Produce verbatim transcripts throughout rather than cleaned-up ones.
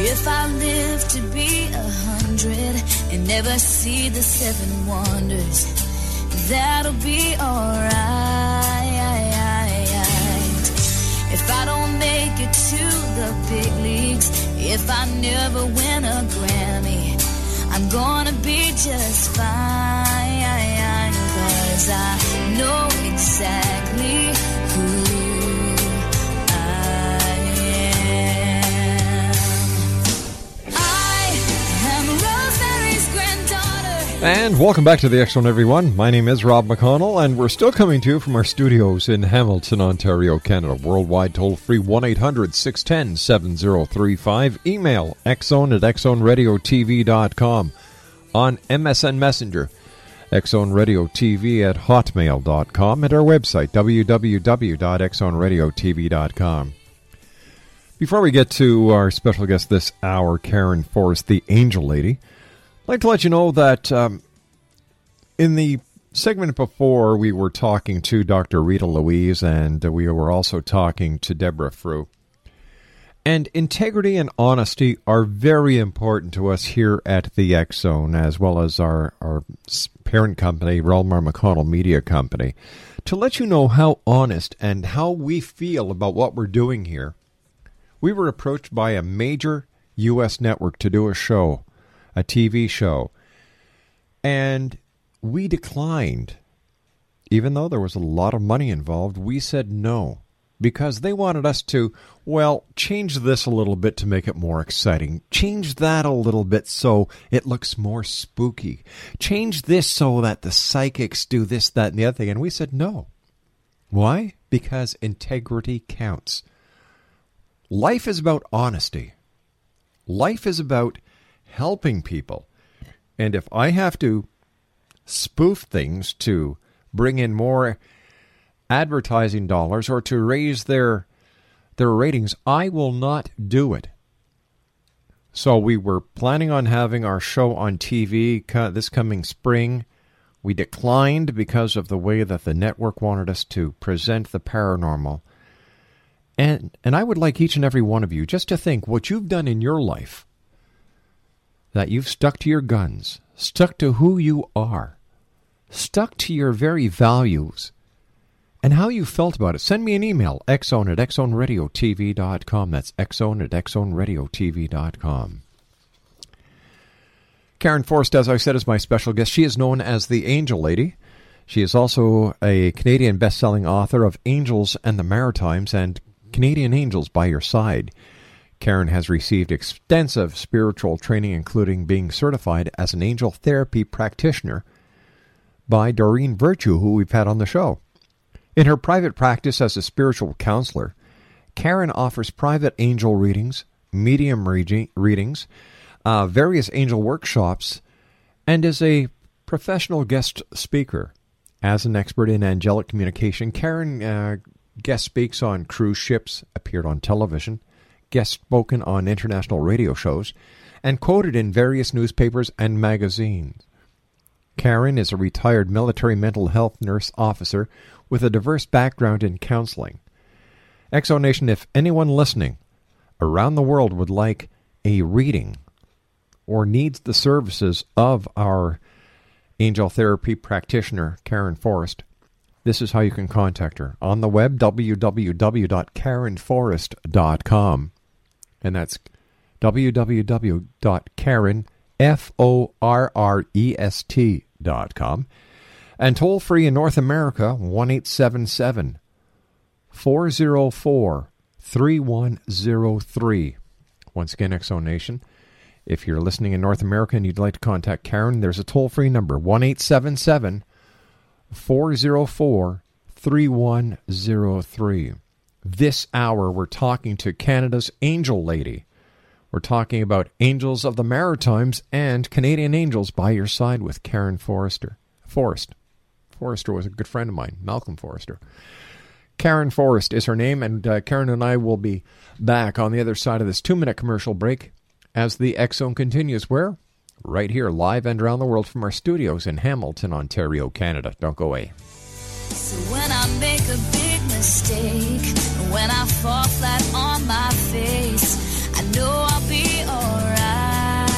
If I live to be a hundred and never see the seven wonders, that'll be alright. If I don't make it to the big leagues, if I never win a Grammy, I'm gonna be just fine, 'cause I know exactly who And welcome back to the X-Zone, everyone. My name is Rob McConnell, and we're still coming to you from our studios in Hamilton, Ontario, Canada. Worldwide toll-free one eight hundred six one zero seven zero three five. Email X Zone at X Zone Radio T V dot com. On M S N Messenger, X Zone Radio T V at Hotmail dot com. And our website, w w w dot X Zone Radio T V dot com. Before we get to our special guest this hour, Karen Forrest, the Angel Lady, I'd like to let you know that um, in the segment before, we were talking to Doctor Rita Louise, and we were also talking to Deborah Frew. And integrity and honesty are very important to us here at the X-Zone, as well as our, our parent company, Relmar McConnell Media Company, to let you know how honest and how we feel about what we're doing here. We were approached by a major U S network to do a show, a T V show, and we declined. Even though there was a lot of money involved, we said no, because they wanted us to, well, change this a little bit to make it more exciting. Change that a little bit so it looks more spooky. Change this so that the psychics do this, that, and the other thing. And we said no. Why? Because integrity counts. Life is about honesty. Life is about helping people. And if I have to spoof things to bring in more advertising dollars or to raise their their ratings, I will not do it. So we were planning on having our show on T V this coming spring. We declined because of the way that the network wanted us to present the paranormal. And and I would like each and every one of you just to think what you've done in your life, that you've stuck to your guns, stuck to who you are, stuck to your very values, and how you felt about it. Send me an email, X Zone at X Zone Radio T V dot com. That's X Zone at X Zone Radio T V dot com. Karen Forrest, as I said, is my special guest. She is known as the Angel Lady. She is also a Canadian best-selling author of Angels and the Maritimes and Canadian Angels by Your Side. Karen has received extensive spiritual training, including being certified as an angel therapy practitioner by Doreen Virtue, who we've had on the show. In her private practice as a spiritual counselor, Karen offers private angel readings, medium re- readings, uh, various angel workshops, and is a professional guest speaker. As an expert in angelic communication, Karen uh, guest speaks on cruise ships, appeared on television, guest spoken on international radio shows, and quoted in various newspapers and magazines. Karen is a retired military mental health nurse officer with a diverse background in counseling. ExoNation, if anyone listening around the world would like a reading or needs the services of our angel therapy practitioner, Karen Forrest, this is how you can contact her. On the web, w w w dot karen forrest dot com. And that's w w w dot karen forrest dot com. And toll free in North America, one eight seven seven, four oh four, three one oh three. Once again, ExoNation, if you're listening in North America and you'd like to contact Karen, there's a toll free number, one eight seven seven, four oh four, three one oh three. This hour, we're talking to Canada's Angel Lady. We're talking about Angels of the Maritimes and Canadian Angels by Your Side with Karen Forrester. Forrest. Forrester was a good friend of mine, Malcolm Forrester. Karen Forrest is her name, and uh, Karen and I will be back on the other side of this two-minute commercial break as the X-Zone continues. Where? Right here, live and around the world from our studios in Hamilton, Ontario, Canada. Don't go away. So when I make a big mistake, when I fall flat on my face, I know I'll be alright.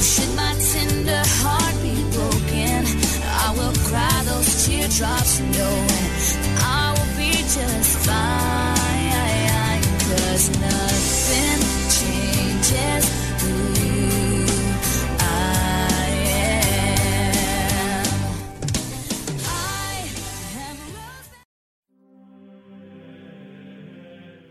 Should my tender heart be broken, I will cry those teardrops knowing I will be just fine. Cause nothing changes who I am. I am loving.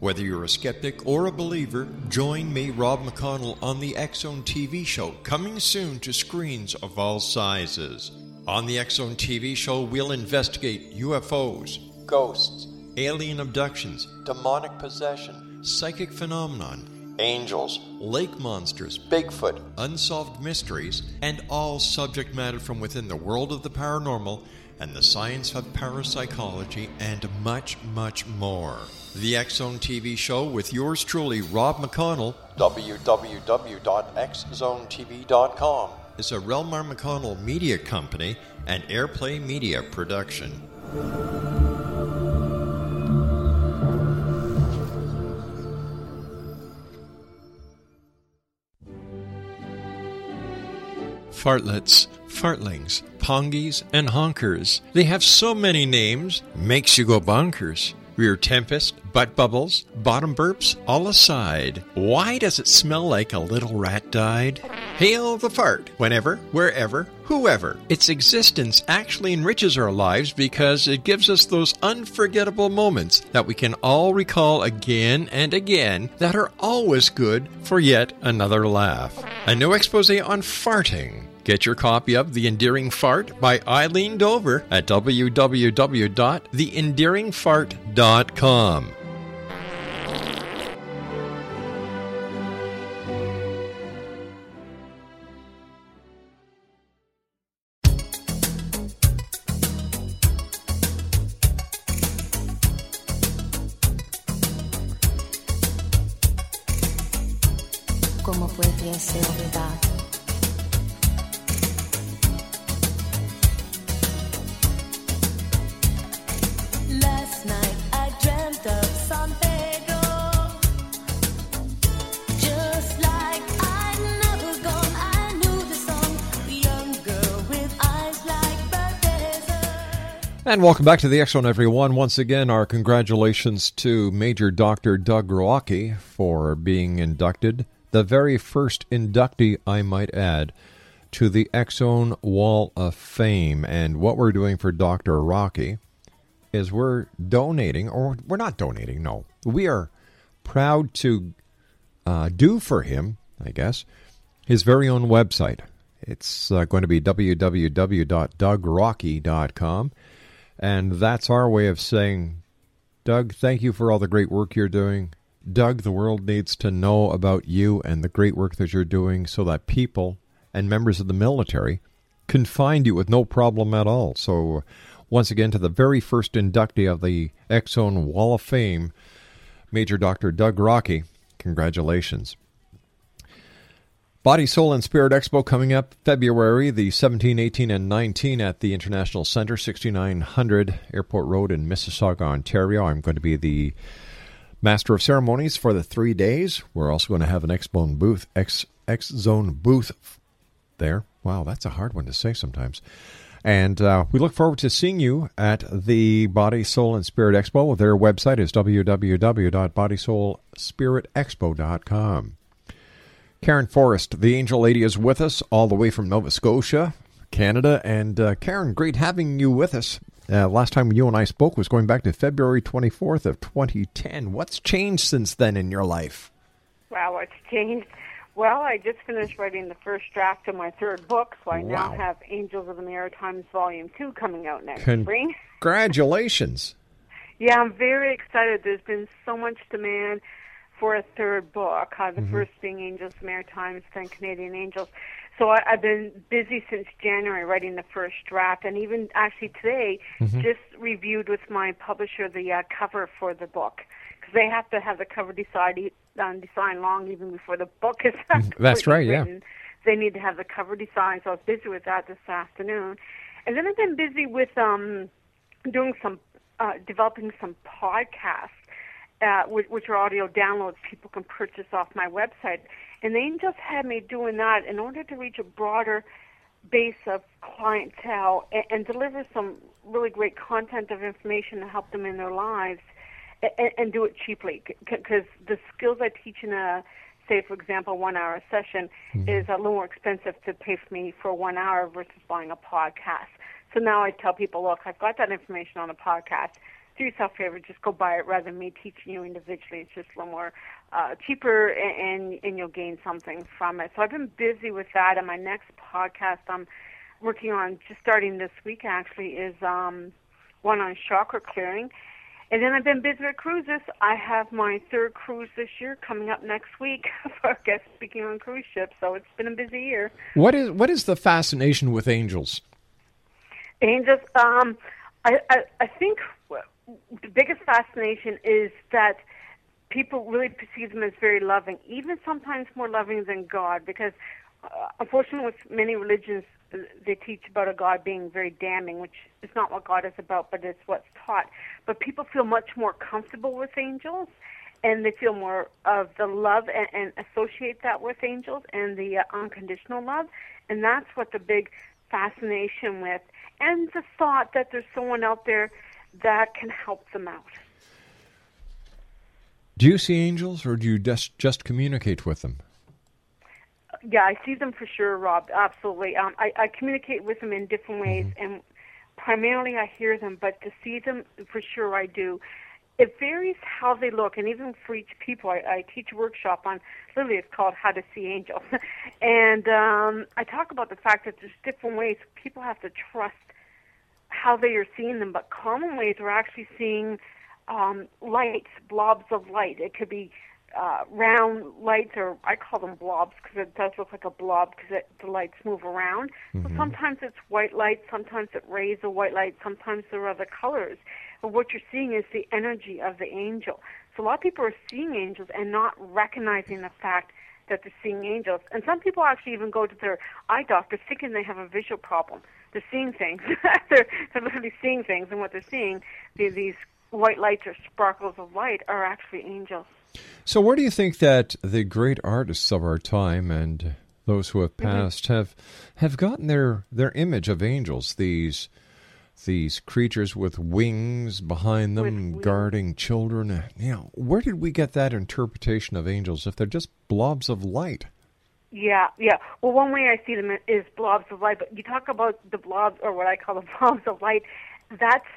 Whether you're a skeptic or a believer, join me, Rob McConnell, on the X-Zone T V show, coming soon to screens of all sizes. On the X-Zone T V show, we'll investigate U F Os, ghosts, alien abductions, demonic possession, psychic phenomenon, angels, lake monsters, Bigfoot, unsolved mysteries, and all subject matter from within the world of the paranormal and the science of parapsychology, and much, much more. The X-Zone T V show with yours truly, Rob McConnell, w w w dot x zone t v dot com, is a Relmar McConnell Media Company and Airplay Media production. Fartlets, fartlings, pongies, and honkers. They have so many names, makes you go bonkers. Rear tempest, butt bubbles, bottom burps, all aside. Why does it smell like a little rat died? Hail the fart, whenever, wherever, whoever. Its existence actually enriches our lives because it gives us those unforgettable moments that we can all recall again and again that are always good for yet another laugh. A new expose on farting. Get your copy of The Endearing Fart by Eileen Dover at w w w dot the endearing fart dot com. Como puede ser verdad? And welcome back to the X-Zone, everyone. Once again, our congratulations to Major Doctor Doug Rokke for being inducted, the very first inductee, I might add, to the X-Zone Wall of Fame. And what we're doing for Doctor Rokke is we're donating, or we're not donating, no. We are proud to uh, do for him, I guess, his very own website. It's uh, going to be w w w dot doug rokke dot com. And that's our way of saying, Doug, thank you for all the great work you're doing. Doug, the world needs to know about you and the great work that you're doing so that people and members of the military can find you with no problem at all. So once again, to the very first inductee of the X-Zone Wall of Fame, Major Doctor Doug Rokke, congratulations. Body, Soul, and Spirit Expo coming up February the seventeenth, eighteenth, and nineteenth at the International Center, sixty-nine hundred Airport Road in Mississauga, Ontario. I'm going to be the Master of Ceremonies for the three days. We're also going to have an X-Zone booth, X, X-Zone booth there. Wow, that's a hard one to say sometimes. And uh, we look forward to seeing you at the Body, Soul, and Spirit Expo. Their website is w w w dot body soul spirit expo dot com. Karen Forrest, the Angel Lady, is with us all the way from Nova Scotia, Canada. And uh, Karen, great having you with us. Uh, last time you and I spoke was going back to February twenty-fourth of twenty ten. What's changed since then in your life? Wow, what's changed? Well, I just finished writing the first draft of my third book, so I wow. now have Angels of the Maritimes Volume two coming out next Con- spring. Congratulations. Yeah, I'm very excited. There's been so much demand for a third book, uh, the mm-hmm. first being Angels Maritimes, then Canadian Angels. So I, I've been busy since January writing the first draft, and even actually today, mm-hmm. just reviewed with my publisher the uh, cover for the book, because they have to have the cover decided, um, designed long even before the book is That's right, written. Yeah. They need to have the cover designed, so I was busy with that this afternoon. And then I've been busy with um, doing some, uh, developing some podcasts, Uh, which, which are audio downloads people can purchase off my website. And they just had me doing that in order to reach a broader base of clientele and, and deliver some really great content of information to help them in their lives and, and do it cheaply. Because c- the skills I teach in a, say, for example, one-hour session mm-hmm. is a little more expensive to pay for me for one hour versus buying a podcast. So now I tell people, look, I've got that information on a podcast. Do yourself a favor, just go buy it rather than me teaching you individually. It's just a little more uh, cheaper, and, and you'll gain something from it. So I've been busy with that, and my next podcast I'm working on, just starting this week actually, is um, one on chakra clearing. And then I've been busy with cruises. I have my third cruise this year coming up next week for guest speaking on cruise ships, so it's been a busy year. What is what is the fascination with angels? Angels, um, I, I, I think the biggest fascination is that people really perceive them as very loving, even sometimes more loving than God, because uh, unfortunately with many religions, they teach about a God being very damning, which is not what God is about, but it's what's taught. But people feel much more comfortable with angels, and they feel more of the love and, and associate that with angels and the uh, unconditional love, and that's what the big fascination with, and the thought that there's someone out there that can help them out. Do you see angels, or do you just, just communicate with them? Yeah, I see them for sure, Rob, absolutely. Um, I, I communicate with them in different ways, mm-hmm. and primarily I hear them, but to see them, for sure I do. It varies how they look, and even for each people. I, I teach a workshop on, literally it's called How to See Angels, and um, I talk about the fact that there's different ways people have to trust how they are seeing them, but commonly they're actually seeing um, lights, blobs of light. It could be Uh, round lights, or I call them blobs because it does look like a blob because the lights move around. Mm-hmm. So sometimes it's white light, sometimes it rays a white light, sometimes there are other colors. But what you're seeing is the energy of the angel. So a lot of people are seeing angels and not recognizing the fact that they're seeing angels. And some people actually even go to their eye doctor thinking they have a visual problem. They're seeing things. they're, they're literally seeing things, and what they're seeing, they're, these white lights or sparkles of light, are actually angels. So where do you think that the great artists of our time and those who have passed mm-hmm. have have gotten their, their image of angels, these these creatures with wings behind them, with guarding wings. Children? You know, where did we get that interpretation of angels if they're just blobs of light? Yeah, yeah. Well, one way I see them is blobs of light, but you talk about the blobs, or what I call the blobs of light, that's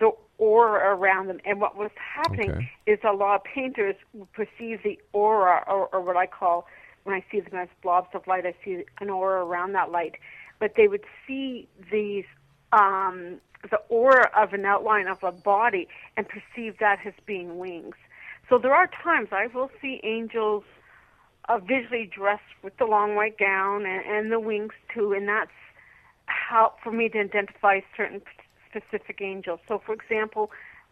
the aura around them. And what was happening okay. is a lot of painters perceive the aura, or, or what I call, when I see them as blobs of light, I see an aura around that light. But they would see these, um, the aura of an outline of a body and perceive that as being wings. So there are times I will see angels uh, visually dressed with the long white gown and, and the wings too, and that's how, for me to identify certain specific angels. So, for example,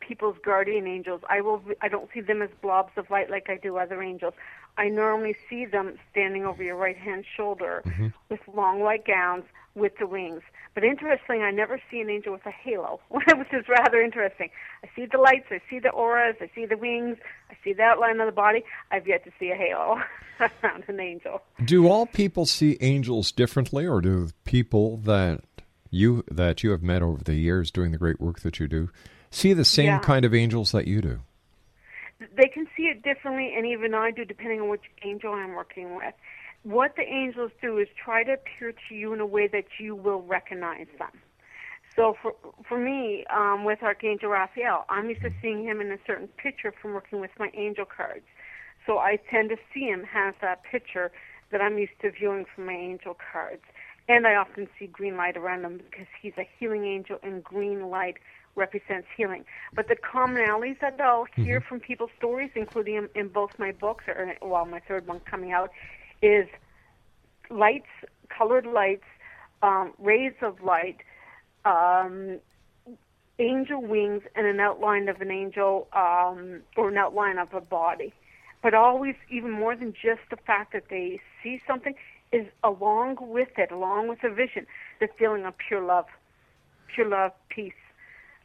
people's guardian angels, I will. I don't see them as blobs of light like I do other angels. I normally see them standing over your right-hand shoulder mm-hmm. with long white gowns with the wings. But interestingly, I never see an angel with a halo, which is rather interesting. I see the lights, I see the auras, I see the wings, I see the outline of the body. I've yet to see a halo around an angel. Do all people see angels differently, or do people that... you that you have met over the years doing the great work that you do, see the same yeah. kind of angels that you do? They can see it differently, and even I do, depending on which angel I'm working with. What the angels do is try to appear to you in a way that you will recognize them. So for for me, um, with Archangel Raphael, I'm used to seeing him in a certain picture from working with my angel cards. So I tend to see him as that picture that I'm used to viewing from my angel cards. And I often see green light around him because he's a healing angel, and green light represents healing. But the commonalities that I'll hear mm-hmm. from people's stories, including in both my books, or well, my third one coming out, is lights, colored lights, um, rays of light, um, angel wings, and an outline of an angel um, or an outline of a body. But always, even more than just the fact that they see something, is along with it, along with the vision, the feeling of pure love, pure love, peace,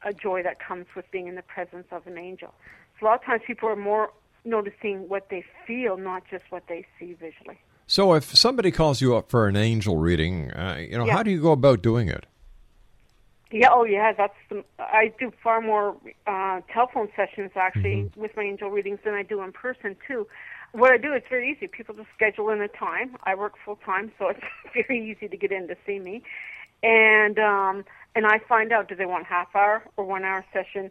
a joy that comes with being in the presence of an angel. So a lot of times people are more noticing what they feel, not just what they see visually. So if somebody calls you up for an angel reading, uh, you know, yeah. how do you go about doing it? Yeah, oh yeah, that's the, I do far more uh, telephone sessions actually mm-hmm. with my angel readings than I do in person too. What I do, it's very easy. People just schedule in a time. I work full time, so it's very easy to get in to see me. And um, and I find out, do they want a half hour or one hour session?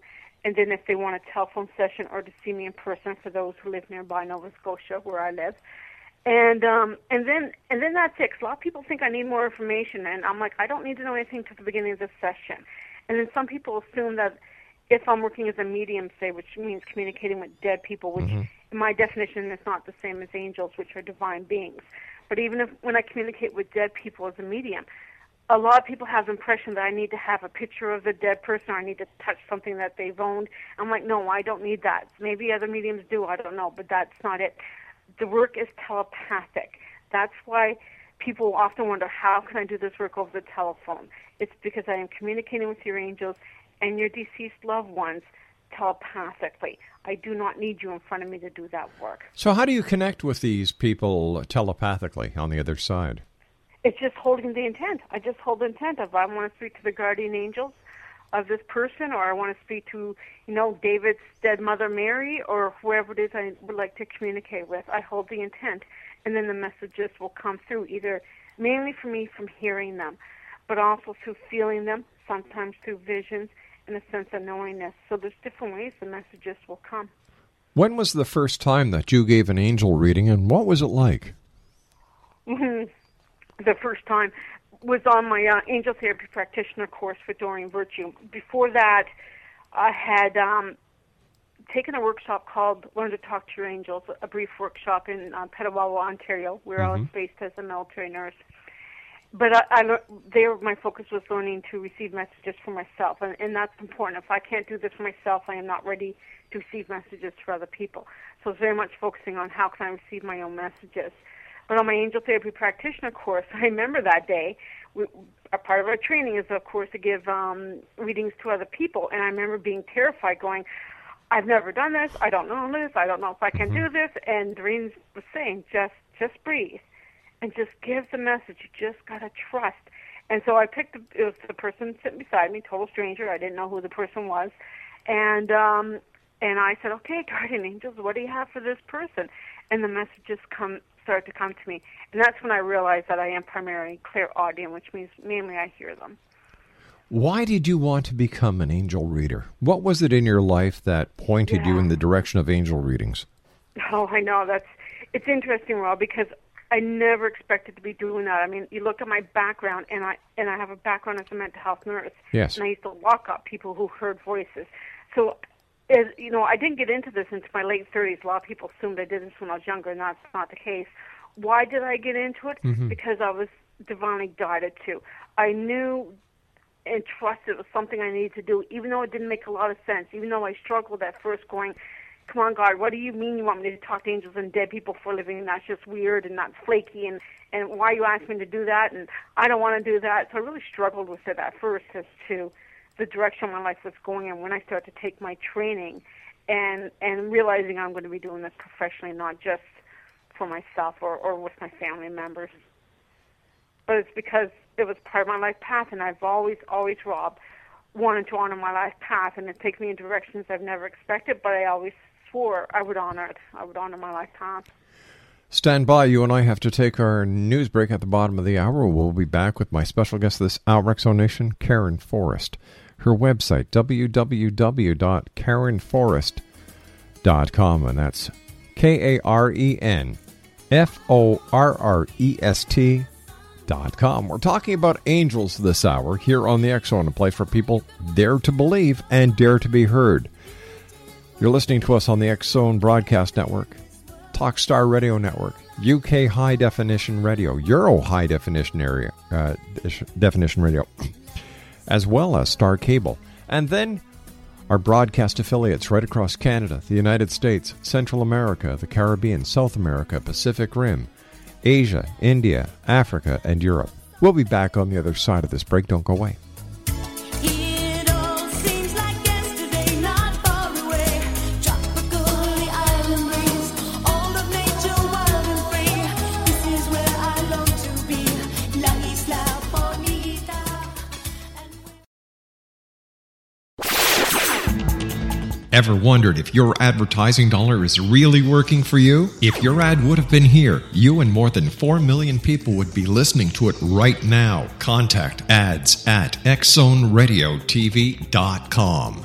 And then if they want a telephone session or to see me in person, for those who live nearby Nova Scotia, where I live. And um, and then and then that's it. 'Cause a lot of people think I need more information, and I'm like, I don't need to know anything to the beginning of this session. And then some people assume that if I'm working as a medium, say, which means communicating with dead people, which mm-hmm. in my definition is not the same as angels, which are divine beings. But even if, when I communicate with dead people as a medium, a lot of people have the impression that I need to have a picture of the dead person, or I need to touch something that they've owned. I'm like, no, I don't need that. Maybe other mediums do, I don't know, but that's not it. The work is telepathic. That's why people often wonder, how can I do this work over the telephone? It's because I am communicating with your angels and your deceased loved ones telepathically. I do not need you in front of me to do that work. So how do you connect with these people telepathically on the other side? It's just holding the intent. I just hold the intent of, I want to speak to the guardian angels of this person, or I want to speak to, you know, David's dead mother Mary, or whoever it is I would like to communicate with. I hold the intent, and then the messages will come through, either mainly for me from hearing them, but also through feeling them, sometimes through visions and a sense of knowingness. So there's different ways the messages will come. When was the first time that you gave an angel reading, and what was it like? Mm-hmm. The first time was on my uh, angel therapy practitioner course with Doreen Virtue. Before that, I had um, taken a workshop called Learn to Talk to Your Angels, a brief workshop in uh, Petawawa, Ontario, where mm-hmm. I was based as a military nurse. But I, I le- there, my focus was learning to receive messages for myself, and, and that's important. If I can't do this for myself, I am not ready to receive messages for other people. So I was very much focusing on how can I receive my own messages. But on my angel therapy practitioner course, I remember that day, we, a part of our training is, of course, to give um, readings to other people. And I remember being terrified, going, I've never done this. I don't know this. I don't know if I can mm-hmm. do this. And Doreen was saying, just just breathe and just give the message. You just got to trust. And so I picked, the, it was the person sitting beside me, total stranger. I didn't know who the person was. And um, and I said, okay, guardian angels, what do you have for this person? And the messages come started to come to me. And that's when I realized that I am primarily clairaudient, which means mainly I hear them. Why did you want to become an angel reader? What was it in your life that pointed yeah. you in the direction of angel readings? Oh, I know. That's It's interesting, Rob, because I never expected to be doing that. I mean, you look at my background, and I and I have a background as a mental health nurse. Yes. And I used to lock up people who heard voices. So Is, you know, I didn't get into this until my late thirties. A lot of people assumed I did this when I was younger, and that's not the case. Why did I get into it? Mm-hmm. Because I was divinely guided to. I knew and trusted it was something I needed to do, even though it didn't make a lot of sense, even though I struggled at first going, come on, God, what do you mean you want me to talk to angels and dead people for a living? That's just weird and not flaky, and, and why you asked me to do that, and I don't want to do that. So I really struggled with it at first as to the direction my life was going in when I started to take my training and and realizing I'm going to be doing this professionally, not just for myself or, or with my family members. But it's because it was part of my life path, and I've always, always, Rob, wanted to honor my life path and to take me in directions I've never expected, but I always swore I would honor it. I would honor my life path. Stand by. You and I have to take our news break at the bottom of the hour. We'll be back with my special guest this hour, ExoNation, Karen Forrest. Her website, w w w dot karen forrest dot com, and that's K A R E N F O R R E S T dot com. We're talking about angels this hour here on the Exxon, a place for people dare to believe and dare to be heard. You're listening to us on the Exxon Broadcast Network, Talkstar Radio Network, U K High Definition Radio, Euro High Definition area, uh, Definition Radio, as well as Star Cable. And then our broadcast affiliates right across Canada, the United States, Central America, the Caribbean, South America, Pacific Rim, Asia, India, Africa, and Europe. We'll be back on the other side of this break. Don't go away. Ever wondered if your advertising dollar is really working for you? If your ad would have been here, you and more than four million people would be listening to it right now. Contact ads at exxon radio t v dot com.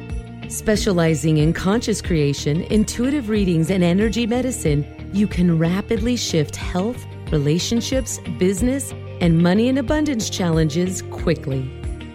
Specializing in conscious creation, intuitive readings, and energy medicine, you can rapidly shift health, relationships, business, and money and abundance challenges quickly.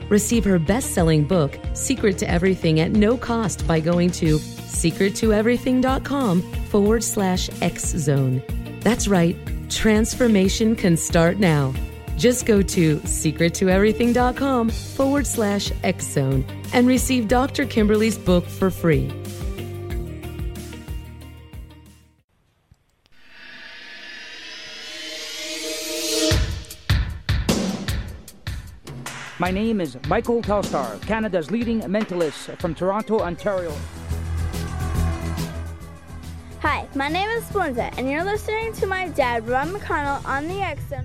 Receive her best-selling book, Secret to Everything, at no cost by going to secret to everything dot com forward slash X-Zone. That's right, transformation can start now. Just go to secret to everything dot com forward slash X-Zone and receive Doctor Kimberly's book for free. My name is Michael Telstar, Canada's leading mentalist from Toronto, Ontario. Hi, my name is Spoonza, and you're listening to my dad, Rob McConnell, on the X-Zone.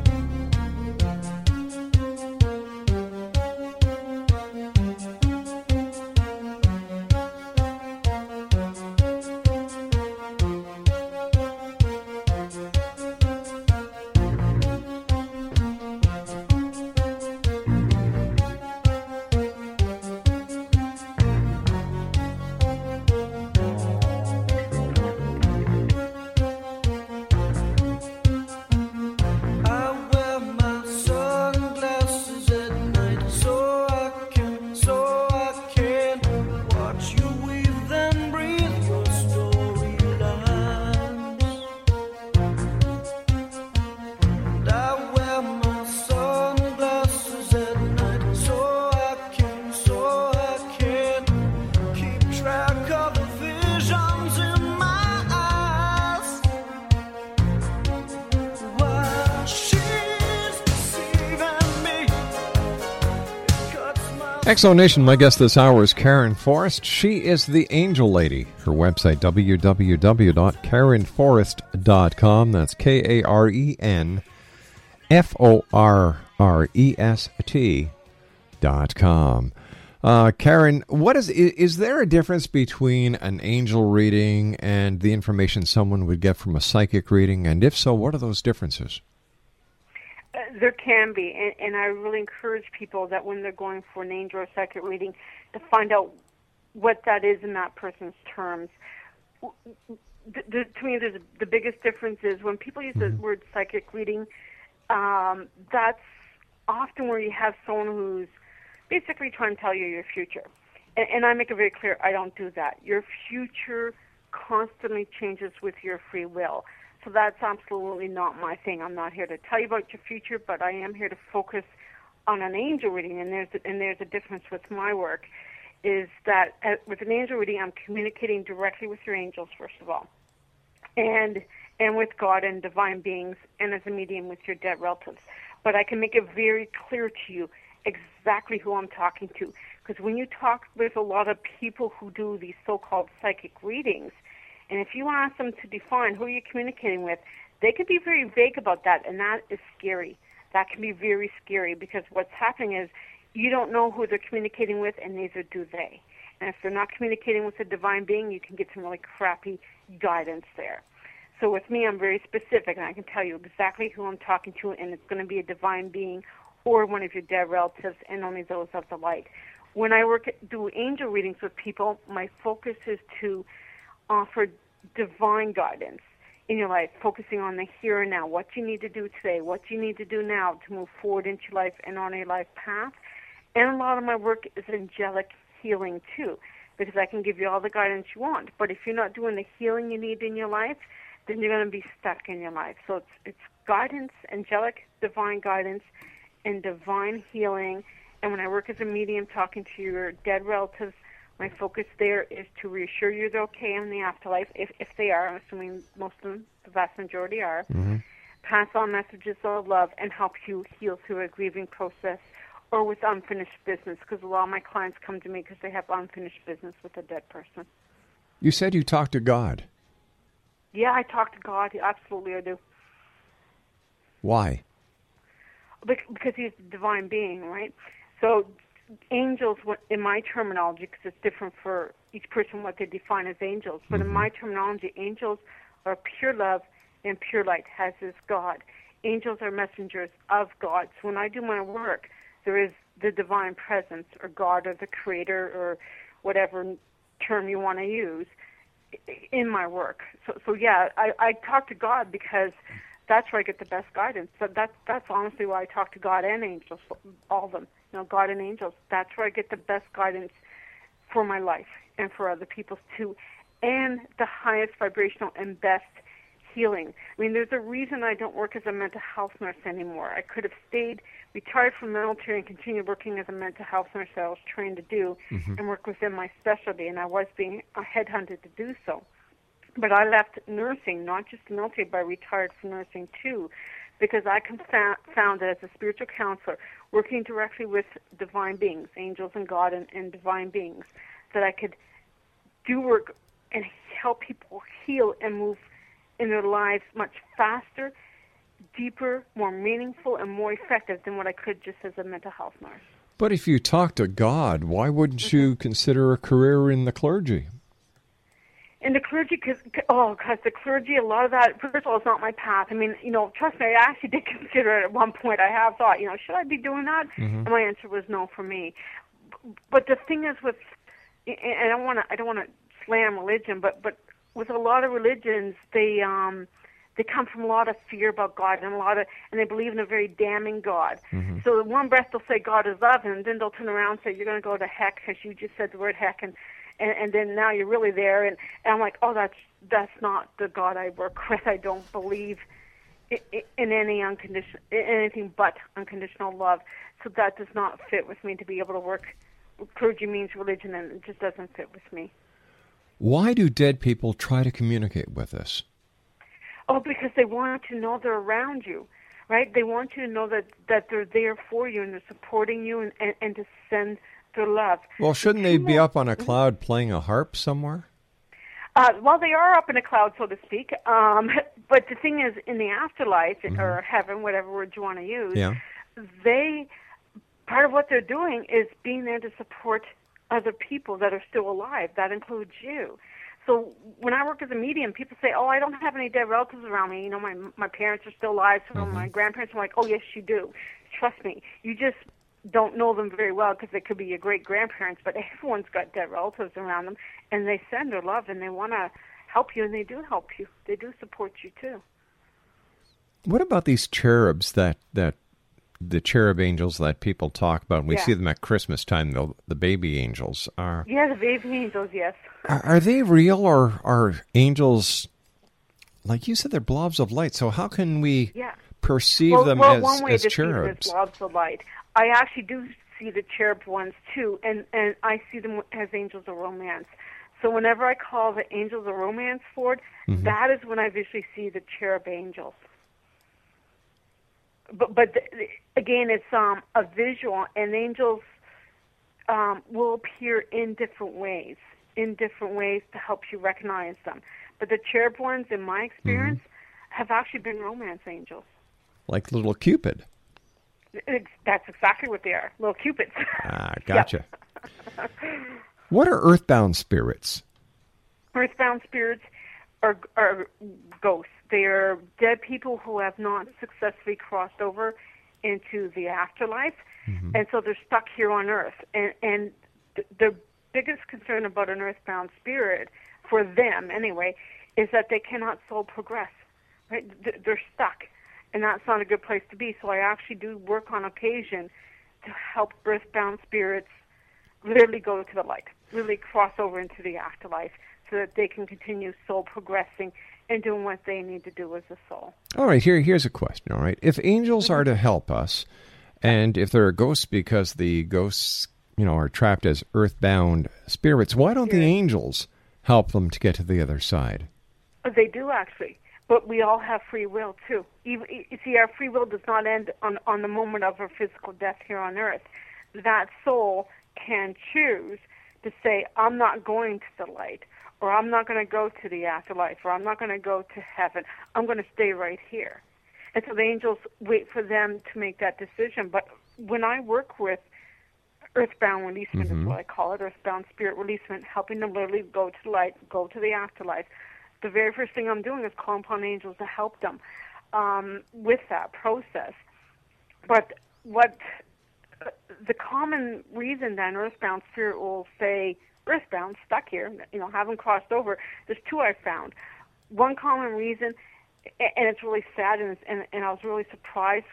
ExoNation, my guest this hour is Karen Forrest. She is the Angel Lady. Her website, w w w dot karen forrest dot com. That's K A R E N F O R R E S T dot com. Uh, Karen, what is, is is there a difference between an angel reading and the information someone would get from a psychic reading? And if so, what are those differences? Uh, there can be, and, and I really encourage people that when they're going for an angel or psychic reading to find out what that is in that person's terms. The, the, to me, there's, the biggest difference is when people use mm-hmm. the word psychic reading, um, that's often where you have someone who's basically trying to tell you your future. And, and I make it very clear, I don't do that. Your future constantly changes with your free will. So that's absolutely not my thing. I'm not here to tell you about your future, but I am here to focus on an angel reading. And there's a, and there's a difference with my work, is that with an angel reading, I'm communicating directly with your angels, first of all. and and with God and divine beings, and as a medium with your dead relatives. But I can make it very clear to you exactly who I'm talking to, because when you talk with a lot of people who do these so-called psychic readings, and if you ask them to define who you're communicating with, they can be very vague about that, and that is scary. That can be very scary, because what's happening is you don't know who they're communicating with, and neither do they. And if they're not communicating with a divine being, you can get some really crappy guidance there. So with me, I'm very specific, and I can tell you exactly who I'm talking to, and it's going to be a divine being or one of your dead relatives, and only those of the light. When I work do angel readings with people, my focus is to offer divine guidance in your life, focusing on the here and now, what you need to do today, what you need to do now to move forward into your life and on your life path. And a lot of my work is angelic healing too, because I can give you all the guidance you want, but if you're not doing the healing you need in your life, then you're going to be stuck in your life. So it's, it's guidance, angelic, divine guidance, and divine healing. And when I work as a medium talking to your dead relatives, my focus there is to reassure you they're okay in the afterlife, if, if they are. I'm assuming most of them, the vast majority are. Mm-hmm. Pass on messages of love and help you heal through a grieving process or with unfinished business, because a lot of my clients come to me because they have unfinished business with a dead person. You said you talk to God. Yeah, I talk to God. Absolutely, I do. Why? Because he's a divine being, right? So angels, in my terminology, because it's different for each person what they define as angels, but mm-hmm. in my terminology, angels are pure love and pure light, as is God. Angels are messengers of God. So when I do my work, there is the divine presence or God or the creator or whatever term you want to use in my work. So, so yeah, I, I talk to God because that's where I get the best guidance. So that's, that's honestly why I talk to God and angels, all of them. You know, God and angels, that's where I get the best guidance for my life and for other people's too, and the highest vibrational and best healing. I mean, there's a reason I don't work as a mental health nurse anymore. I could have stayed retired from the military and continued working as a mental health nurse that I was trained to do mm-hmm. and work within my specialty, and I was being headhunted to do so. But I left nursing, not just the military, but I retired from nursing too, because I found that as a spiritual counselor, working directly with divine beings, angels and God and, and divine beings, that I could do work and help people heal and move in their lives much faster, deeper, more meaningful, and more effective than what I could just as a mental health nurse. But if you talk to God, why wouldn't mm-hmm. you consider a career in the clergy? And the clergy, cause, oh, because the clergy, a lot of that, first of all, it's not my path. I mean, you know, trust me, I actually did consider it at one point. I have thought, you know, should I be doing that? Mm-hmm. And my answer was no for me. But the thing is with, and I don't want to, I don't want to slam religion, but, but with a lot of religions, they, um, they come from a lot of fear about God and a lot of, and they believe in a very damning God. Mm-hmm. So one breath they'll say God is love, and then they'll turn around and say, you're going to go to heck because you just said the word heck, and And, and then now you're really there, and, and I'm like, oh, that's that's not the God I work with. I don't believe in, in any unconditional anything but unconditional love. So that does not fit with me to be able to work. Clergy means religion, and it just doesn't fit with me. Why do dead people try to communicate with us? Oh, because they want to know they're around you, right? They want you to know that, that they're there for you and they're supporting you, and, and, and to send their love. Well, shouldn't they be up on a cloud playing a harp somewhere? Uh, well, they are up in a cloud, so to speak. Um, but the thing is, in the afterlife, mm-hmm. or heaven, whatever word you want to use, yeah. they, part of what they're doing is being there to support other people that are still alive. That includes you. So when I work as a medium, people say, oh, I don't have any dead relatives around me. You know, my, my parents are still alive, so mm-hmm. my grandparents are like, oh, yes, you do. Trust me. You just don't know them very well because they could be your great-grandparents, but everyone's got dead relatives around them, and they send their love, and they want to help you, and they do help you. They do support you, too. What about these cherubs, that, that the cherub angels that people talk about? We yeah. see them at Christmas time, the, the baby angels are. Yeah, the baby angels, yes. Are, are they real, or are angels, like you said, they're blobs of light, so how can we yeah. perceive well, them well, as, one way as to cherubs? Well, blobs of light. I actually do see the cherub ones, too, and, and I see them as angels of romance. So whenever I call the angels a romance forward, mm-hmm. that is when I visually see the cherub angels. But, but the, again, it's um, a visual, and angels um, will appear in different ways, in different ways to help you recognize them. But the cherub ones, in my experience, mm-hmm. have actually been romance angels. Like little Cupid. It's, that's exactly what they are, little Cupids. Ah, gotcha. Yeah. What are earthbound spirits? Earthbound spirits are, are ghosts. They are dead people who have not successfully crossed over into the afterlife, mm-hmm. and so they're stuck here on Earth. And, and th- the biggest concern about an earthbound spirit, for them anyway, is that they cannot soul progress. Right? Th- they're stuck, and that's not a good place to be. So I actually do work on occasion to help earthbound spirits literally go to the light, really cross over into the afterlife so that they can continue soul progressing and doing what they need to do as a soul. All right, here, here's a question, all right? If angels mm-hmm. are to help us, and if there are ghosts because the ghosts, you know, are trapped as earthbound spirits, why don't the angels help them to get to the other side? They do, actually. But we all have free will, too. Even, you see, our free will does not end on, on the moment of our physical death here on Earth. That soul can choose to say, I'm not going to the light, or I'm not going to go to the afterlife, or I'm not going to go to heaven. I'm going to stay right here. And so the angels wait for them to make that decision. But when I work with earthbound releasement, mm-hmm. is what I call it, earthbound spirit releasement, helping them literally go to the light, go to the afterlife, the very first thing I'm doing is calling upon angels to help them um, with that process. But what... the common reason that an earthbound spirit will say, earthbound, stuck here, you know, haven't crossed over, there's two I've found. One common reason, and it's really sad, and, and, and I was really surprised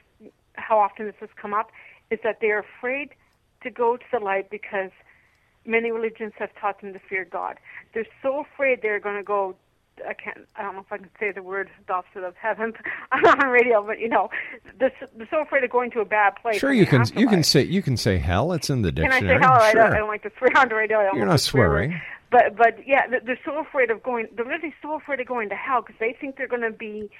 how often this has come up, is that they're afraid to go to the light because many religions have taught them to fear God. They're so afraid they're going to go, I can't, I don't know if I can say the word, the opposite of heaven. I'm not on radio, but you know, they're so, they're so afraid of going to a bad place. Sure, you can. Afterlife. You can say you can say hell. It's in the dictionary. Can I say hell? Sure. I, don't, I don't like to swear on the radio. I don't You're not swearing. Swear. But but yeah, they're so afraid of going. They're really so afraid of going to hell because they think they're going to be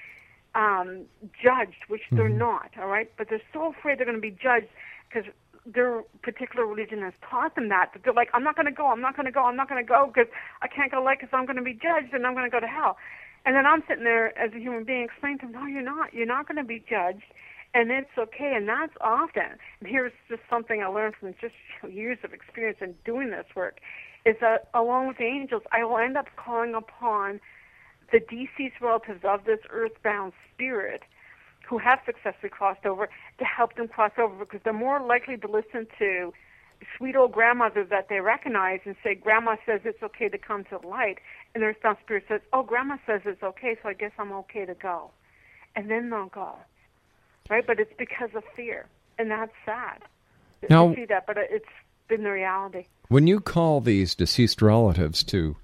um, judged, which mm-hmm. they're not. All right, but they're so afraid they're going to be judged because their particular religion has taught them that, but they're like, I'm not going to go, I'm not going to go, I'm not going to go because I can't go light because I'm going to be judged and I'm going to go to hell. And then I'm sitting there as a human being explaining to them, no, you're not. You're not going to be judged, and it's okay, and that's often. And here's just something I learned from just years of experience in doing this work, is that along with the angels, I will end up calling upon the deceased relatives of this earthbound spirit who have successfully crossed over, to help them cross over because they're more likely to listen to sweet old grandmother that they recognize and say, Grandma says it's okay to come to the light. And their earthbound spirit says, oh, Grandma says it's okay, so I guess I'm okay to go. And then they'll go. Right? But it's because of fear. And that's sad. Now, I see that, but it's been the reality. When you call these deceased relatives to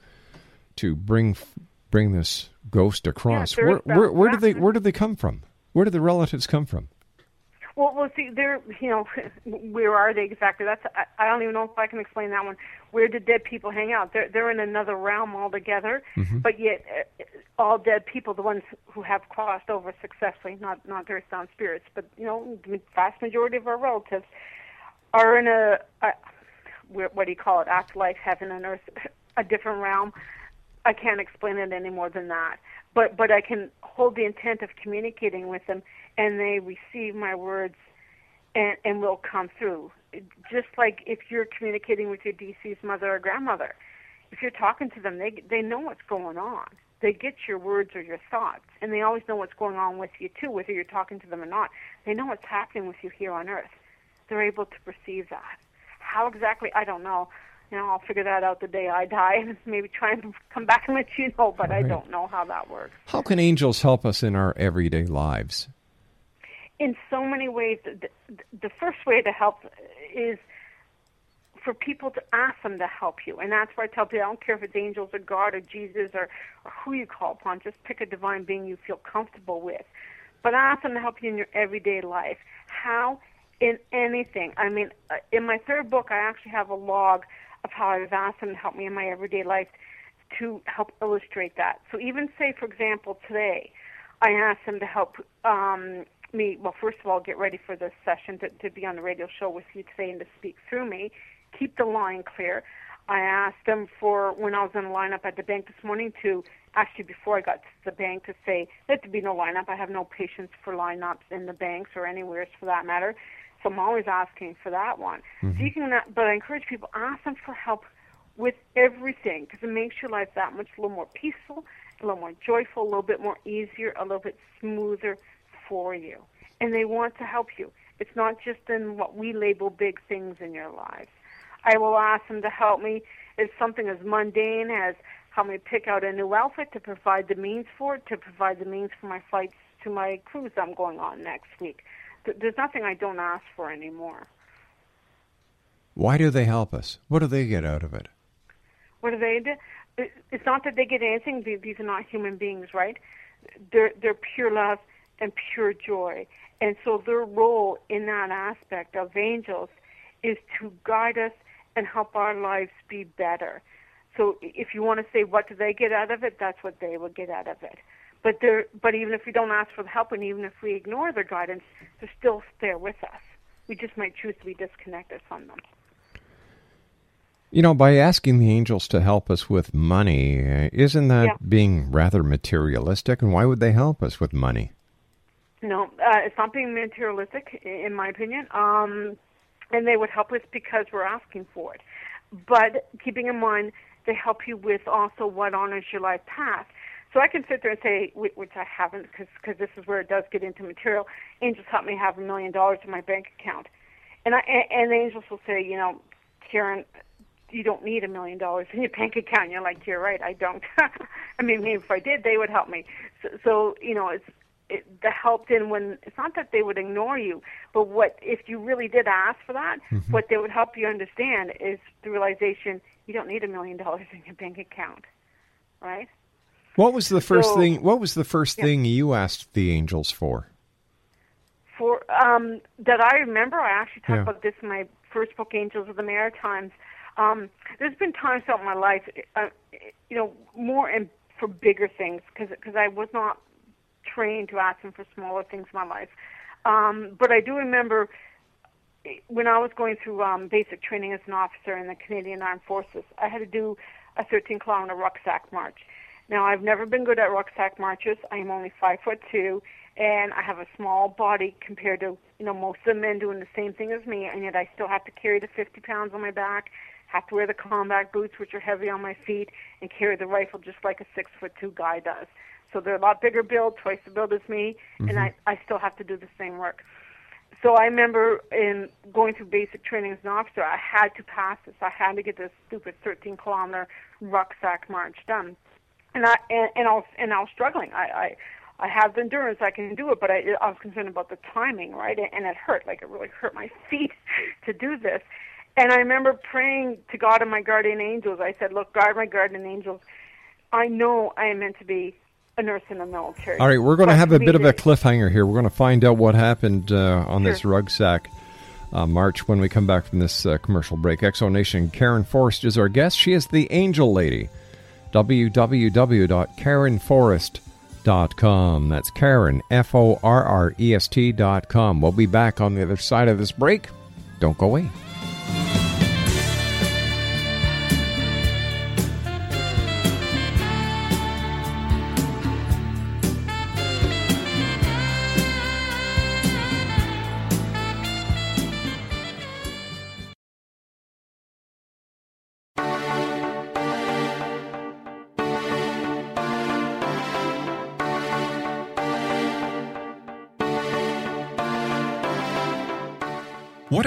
to bring bring this ghost across, yeah, where, where, where, do they, where do they come from? Where do the relatives come from? Well, well, see, they're, you know, where are they exactly? That's I, I don't even know if I can explain that one. Where do dead people hang out? They're they're in another realm altogether, mm-hmm. but yet uh, all dead people, the ones who have crossed over successfully, not not earthbound spirits, but, you know, the vast majority of our relatives are in a, a what do you call it, afterlife, heaven and earth, a different realm. I can't explain it any more than that. But but I can hold the intent of communicating with them, and they receive my words and, and will come through. Just like if you're communicating with your deceased mother or grandmother, if you're talking to them, they they know what's going on. They get your words or your thoughts, and they always know what's going on with you, too, whether you're talking to them or not. They know what's happening with you here on Earth. They're able to perceive that. How exactly, I don't know. You know, I'll figure that out the day I die and maybe try and come back and let you know, but right. I don't know how that works. How can angels help us in our everyday lives? In so many ways. The, the first way to help is for people to ask them to help you. And that's where I tell people, I don't care if it's angels or God or Jesus or, or who you call upon. Just pick a divine being you feel comfortable with. But ask them to help you in your everyday life. How? In anything. I mean, in my third book, I actually have a log of how I've asked them to help me in my everyday life to help illustrate that. So even say, for example, today, I asked them to help um, me, well, first of all, get ready for this session to, to be on the radio show with you today and to speak through me, keep the line clear. I asked them for, when I was in the lineup at the bank this morning, to actually before I got to the bank to say, let there be no lineup. I have no patience for lineups in the banks or anywhere for that matter. So I'm always asking for that one. Mm-hmm. So you can, but I encourage people, ask them for help with everything because it makes your life that much a little more peaceful, a little more joyful, a little bit more easier, a little bit smoother for you. And they want to help you. It's not just in what we label big things in your lives. I will ask them to help me if something as mundane as help me pick out a new outfit to provide the means for it, to provide the means for my flights to my cruise I'm going on next week. There's nothing I don't ask for anymore. Why do they help us? What do they get out of it? What do they do? It's not that they get anything. These are not human beings, right? They're, they're pure love and pure joy. And so their role in that aspect of angels is to guide us and help our lives be better. So if you want to say what do they get out of it, that's what they will get out of it. But they're, but even if we don't ask for the help and even if we ignore their guidance, they're still there with us. We just might choose to be disconnected from them. You know, by asking the angels to help us with money, isn't that yeah. being rather materialistic? And why would they help us with money? No, uh, it's not being materialistic, in my opinion. Um, and they would help us because we're asking for it. But keeping in mind, they help you with also what honors your life path. So I can sit there and say, which I haven't, because because this is where it does get into material, angels help me have a million dollars in my bank account. And, I, and the angels will say, you know, Karen, you don't need a million dollars in your bank account. And you're like, you're right, I don't. I mean, maybe if I did, they would help me. So, so you know, it's it, the help in when, it's not that they would ignore you, but what if you really did ask for that, mm-hmm. what they would help you understand is the realization you don't need a million dollars in your bank account, right? What was the first so, thing? What was the first yeah. thing you asked the angels for? For um, that I remember, I actually talked yeah. about this in my first book, Angels of the Maritimes. Um, there's been times throughout my life, uh, you know, more and for bigger things because because I was not trained to ask them for smaller things in my life. Um, but I do remember when I was going through um, basic training as an officer in the Canadian Armed Forces, I had to do a thirteen kilometer rucksack march. Now, I've never been good at rucksack marches. I'm only five foot two, and I have a small body compared to, you know, most of the men doing the same thing as me, and yet I still have to carry the fifty pounds on my back, have to wear the combat boots, which are heavy on my feet, and carry the rifle just like a six foot two guy does. So they're a lot bigger build, twice the build as me, mm-hmm. and I, I still have to do the same work. So I remember in going through basic training as an officer, I had to pass this. I had to get this stupid thirteen kilometer rucksack march done. And I and, and I was and I was struggling. I, I I have the endurance. I can do it, but I, I was concerned about the timing, right? And it hurt. Like it really hurt my feet to do this. And I remember praying to God and my guardian angels. I said, "Look, guard my guardian angels. I know I am meant to be a nurse in the military." All right, we're going to have a bit of a cliffhanger here. We're going to find out what happened uh, on sure. this rucksack uh, march when we come back from this uh, commercial break. ExoNation, Karen Forrest is our guest. She is the Angel Lady. w w w dot karen forrest dot com. That's Karen, F O R R E S T dot com. We'll be back on the other side of this break. Don't go away. What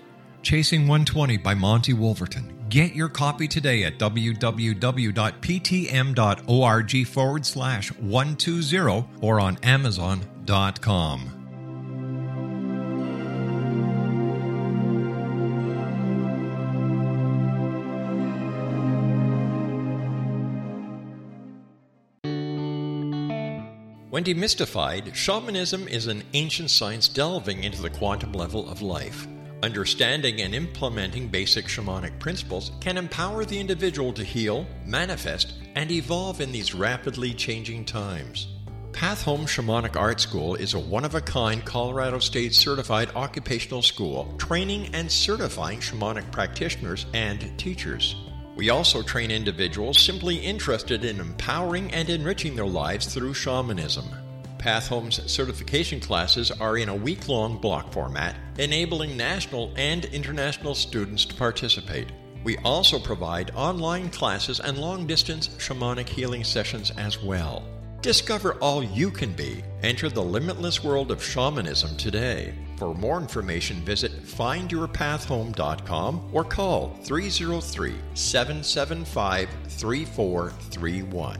Chasing one twenty by Monty Wolverton. Get your copy today at www.ptm.org forward slash 120 or on amazon dot com. When demystified, shamanism is an ancient science delving into the quantum level of life. Understanding and implementing basic shamanic principles can empower the individual to heal, manifest, and evolve in these rapidly changing times. Path Home Shamanic Arts School is a one-of-a-kind Colorado State Certified Occupational School training and certifying shamanic practitioners and teachers. We also train individuals simply interested in empowering and enriching their lives through shamanism. Path Home's certification classes are in a week-long block format, enabling national and international students to participate. We also provide online classes and long-distance shamanic healing sessions as well. Discover all you can be. Enter the limitless world of shamanism today. For more information, visit find your path home dot com or call three oh three, seven seven five, three four three one.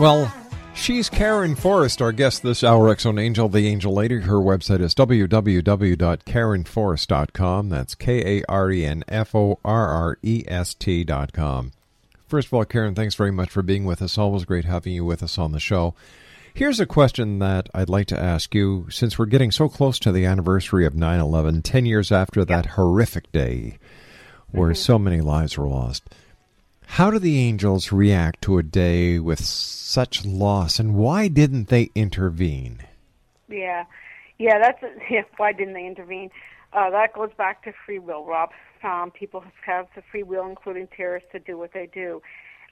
Well, she's Karen Forrest, our guest this hour, X-Zone Angel, the Angel Lady. Her website is w w w dot karen forrest dot com. That's K A R E N F O R R E S T dot com. First of all, Karen, thanks very much for being with us. Always great having you with us on the show. Here's a question that I'd like to ask you, since we're getting so close to the anniversary of nine eleven, ten years after that horrific day where mm-hmm. so many lives were lost. How do the angels react to a day with such loss, and why didn't they intervene? Yeah, yeah, that's a, yeah, why didn't they intervene? Uh, that goes back to free will, Rob. Um, people have the free will, including terrorists, to do what they do.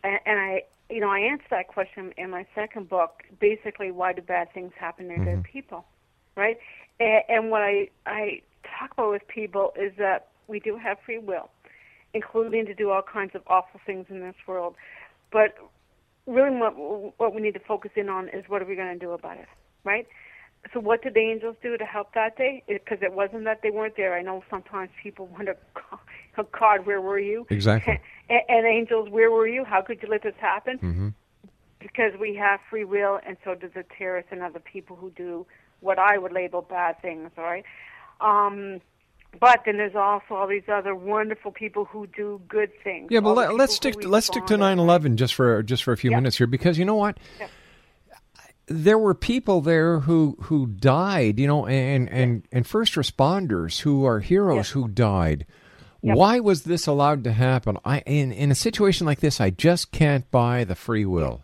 And, and I, you know, I answer that question in my second book. Basically, why do bad things happen to mm-hmm. good people, right? And, and what I I talk about with people is that We do have free will, including to do all kinds of awful things in this world. But really what, what we need to focus in on is what are we going to do about it, right? So what did the angels do to help that day? Because it, it wasn't that they weren't there. I know sometimes people wonder, oh, God, where were you? Exactly. and, and angels, where were you? How could you let this happen? Mm-hmm. Because we have free will, and so do the terrorists and other people who do what I would label bad things, all right? Um, but then there's also all these other wonderful people who do good things. Yeah, but let, let's stick to, let's stick to nine eleven just for just for a few yep. minutes here, because you know what? Yep. There were people there who, who died, you know, and, and, and first responders who are heroes yep. who died. Yep. Why was this allowed to happen? I in, in a situation like this, I just can't buy the free will.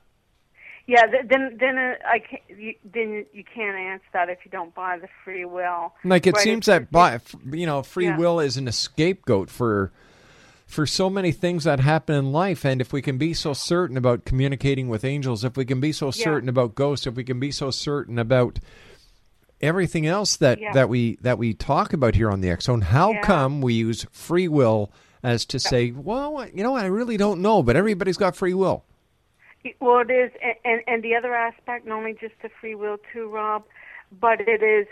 Yeah, then then I can't, you, then you can't answer that if you don't buy the free will. Like it right? seems that buy, you know, free yeah. will is an scapegoat for for so many things that happen in life. And if we can be so certain about communicating with angels, if we can be so yeah. certain about ghosts, if we can be so certain about everything else that, yeah. that we that we talk about here on the X Zone, how yeah. come we use free will as to say, well, you know, I really don't know, but everybody's got free will. Well, it is, and, and the other aspect, not only just the free will too, Rob, but it is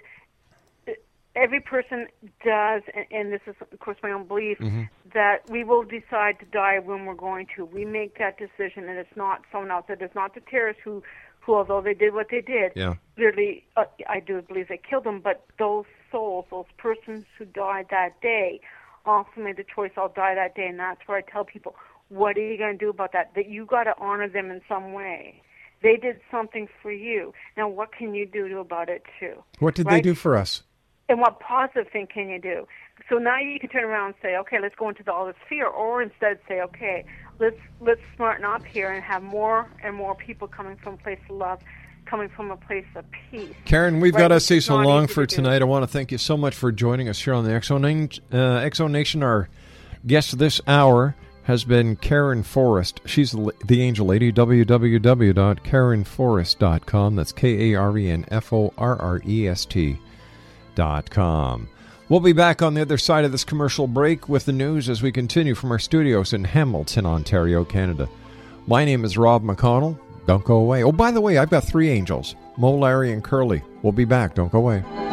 every person does, and this is, of course, my own belief, mm-hmm. that we will decide to die when we're going to. We make that decision, and it's not someone else. It is not the terrorists who, who although they did what they did, yeah. literally, uh, I do believe they killed them, but those souls, those persons who died that day, also made the choice, I'll die that day, and that's where I tell people, what are you going to do about that? That you got to honor them in some way. They did something for you. Now, what can you do about it, too? What did right? they do for us? And what positive thing can you do? So now you can turn around and say, okay, let's go into the, all this fear, or instead say, okay, let's let's smarten up here and have more and more people coming from a place of love, coming from a place of peace. Karen, we've right? got to say so long for to tonight. I want to thank you so much for joining us here on the X O Nation. Uh, X O Nation, our guest this hour has been Karen Forrest. She's the Angel Lady, w w w dot karen forrest dot com. That's K A R E N F O R R E S T dot com. We'll be back on the other side of this commercial break with the news as we continue from our studios in Hamilton, Ontario, Canada. My name is Rob McConnell. Don't go away. Oh, by the way, I've got three angels, Mo, Larry, and Curly. We'll be back. Don't go away.